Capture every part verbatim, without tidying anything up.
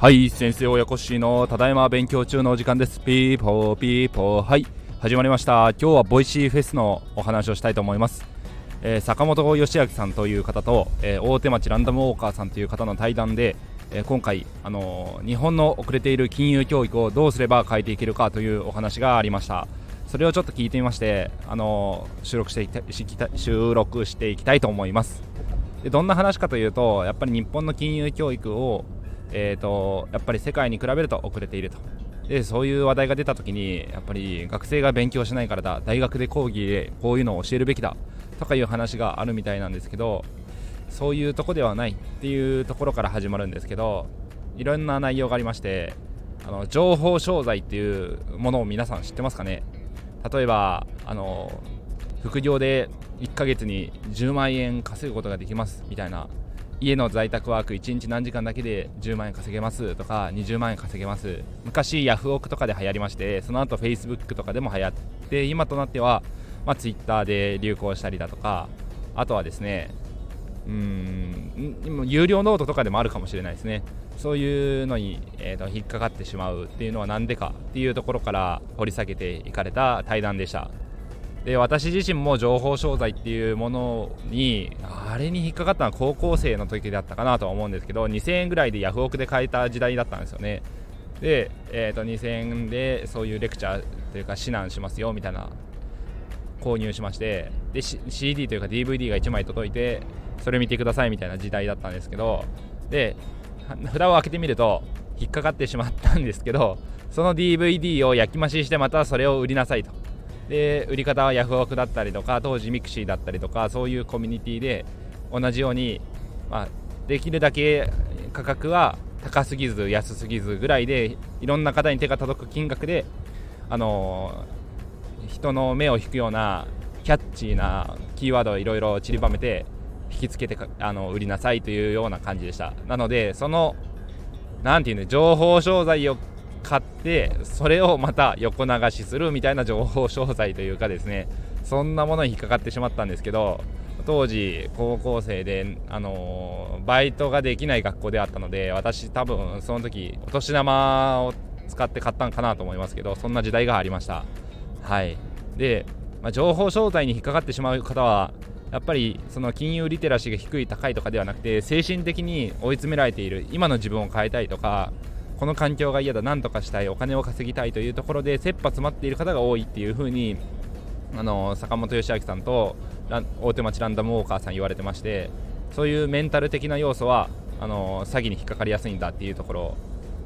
はい、先生親コッシーのただいま勉強中のお時間です。ピーポーピーポー。はい、始まりました。今日はボイシーフェスのお話をしたいと思います。えー、坂本義明さんという方と、えー、大手町ランダムウォーカーさんという方の対談で、えー、今回、あのー、日本の遅れている金融教育をどうすれば変えていけるかというお話がありました。それをちょっと聞いてみまして、あのー、収録していきたい、しきたい、収録していきたいと思います。で、どんな話かというと、やっぱり日本の金融教育をえーと、やっぱり世界に比べると遅れていると。で、そういう話題が出た時に、やっぱり学生が勉強しないからだ、大学で講義でこういうのを教えるべきだとかいう話があるみたいなんですけど、そういうとこではないっていうところから始まるんですけど、いろんな内容がありまして、あの情報商材っていうものを皆さん知ってますかね。例えばあの副業でいっかげつにじゅうまんえん稼ぐことができますみたいな、家の在宅ワークいちにち何時間だけでじゅうまんえん稼げますとかにじゅうまんえん稼げます。昔ヤフオクとかで流行りまして、その後 Facebook とかでも流行って、今となっては、まあ、Twitter で流行したりだとか、あとはですね、うーん有料ノートとかでもあるかもしれないですね。そういうのに、えーと、引っかかってしまうっていうのは何でかっていうところから掘り下げていかれた対談でした。で、私自身も情報商材っていうものにあれに引っかかったのは高校生の時だったかなとは思うんですけど、にせんえんぐらいでヤフオクで買えた時代だったんですよね。で、えー、とにせんえんでそういうレクチャーというか指南しますよみたいな購入しまして、で、C、シーディー というか ディーブイディー がいちまい届いて、それ見てくださいみたいな時代だったんですけど、で札を開けてみると引っかかってしまったんですけど、その ディーブイディー を焼き増しして、またそれを売りなさいと。で、売り方はヤフオクだったりとか、当時ミクシーだったりとか、そういうコミュニティで同じように、まあ、できるだけ価格は高すぎず安すぎずぐらいで、いろんな方に手が届く金額で、あの人の目を引くようなキャッチーなキーワードをいろいろ散りばめて引きつけて、あの売りなさいというような感じでした。なので、そのなんていうの、情報商材を買ってそれをまた横流しするみたいな情報商材というかですね、そんなものに引っかかってしまったんですけど、当時高校生で、あのバイトができない学校であったので、私多分その時お年玉を使って買ったんかなと思いますけど、そんな時代がありました。はい。で、まあ、情報商材に引っかかってしまう方は、やっぱりその金融リテラシーが低い高いとかではなくて、精神的に追い詰められている、今の自分を変えたいとか、この環境が嫌だ、何とかしたい、お金を稼ぎたいというところで切羽詰まっている方が多いっていうふうに、あの坂本義明さんと大手町ランダムウォーカーさん言われてまして、そういうメンタル的な要素はあの詐欺に引っかかりやすいんだっていうところ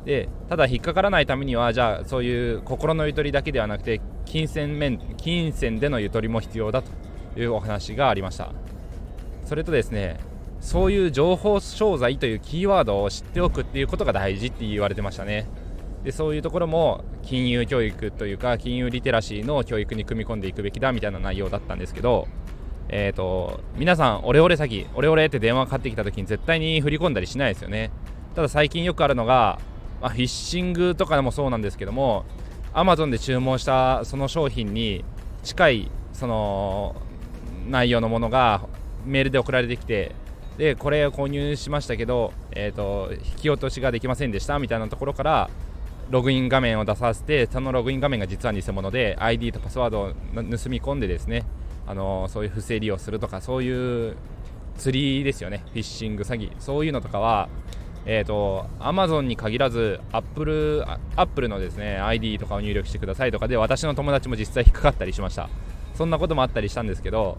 で、ただ引っかからないためには、じゃあそういう心のゆとりだけではなくて、金銭面、金銭でのゆとりも必要だというお話がありました。それとですね、そういう情報商材というキーワードを知っておくっていうことが大事って言われてましたね。で、そういうところも金融教育というか、金融リテラシーの教育に組み込んでいくべきだみたいな内容だったんですけど、えーと、皆さんオレオレ詐欺、オレオレって電話かかってきた時に絶対に振り込んだりしないですよね。ただ最近よくあるのが、まあ、フィッシングとかもそうなんですけども、 Amazon で注文したその商品に近いその内容のものがメールで送られてきて、でこれを購入しましたけど、えーと、引き落としができませんでしたみたいなところからログイン画面を出させて、そのログイン画面が実は偽物で アイディー とパスワードを盗み込んでですね、あのそういう不正利用するとか、そういう釣りですよね、フィッシング詐欺。そういうのとかは、えーと、Amazon に限らず Apple、Apple のですね アイディー とかを入力してくださいとかで、私の友達も実際引っかかったりしました。そんなこともあったりしたんですけど、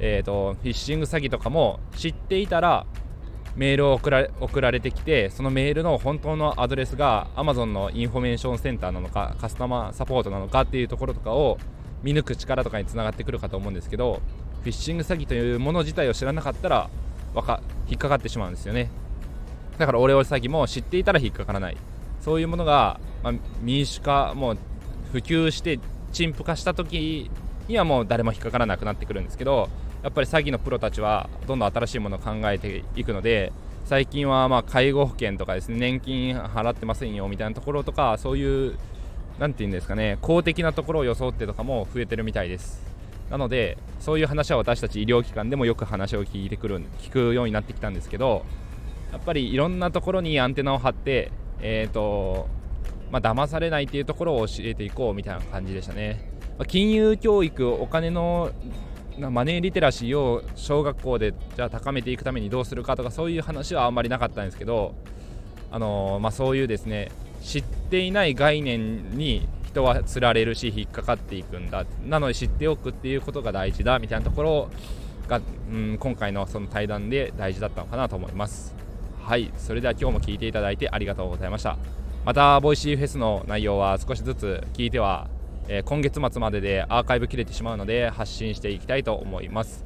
えーと、フィッシング詐欺とかも知っていたらメールを送ら、送られてきて、そのメールの本当のアドレスが Amazon のインフォメーションセンターなのか、カスタマーサポートなのかっていうところとかを見抜く力とかにつながってくるかと思うんですけど、フィッシング詐欺というもの自体を知らなかったらわか引っかかってしまうんですよね。だからオレオレ詐欺も知っていたら引っかからない、そういうものが、まあ、民主化も普及して陳腐化した時にはもう誰も引っかからなくなってくるんですけど、やっぱり詐欺のプロたちはどんどん新しいものを考えていくので、最近はまあ介護保険とかですね、年金払ってませんよみたいなところとか、そういうなんていうんですかね、公的なところを装ってとかも増えてるみたいです。なのでそういう話は私たち医療機関でもよく話を聞いてくる聞くようになってきたんですけど、やっぱりいろんなところにアンテナを張って、えーとまあ、騙されないっていうところを教えていこうみたいな感じでしたね。金融教育、お金のマネーリテラシーを小学校でじゃあ高めていくためにどうするかとか、そういう話はあんまりなかったんですけど、あのーまあ、そういうですね、知っていない概念に人は釣られるし引っかかっていくんだ、なので知っておくっていうことが大事だみたいなところが、うん、今回のその対談で大事だったのかなと思います。はい、それでは今日も聞いていただいてありがとうございました。またボイシーフェスの内容は少しずつ聞いては、えー、今月末まででアーカイブ切れてしまうので発信していきたいと思います。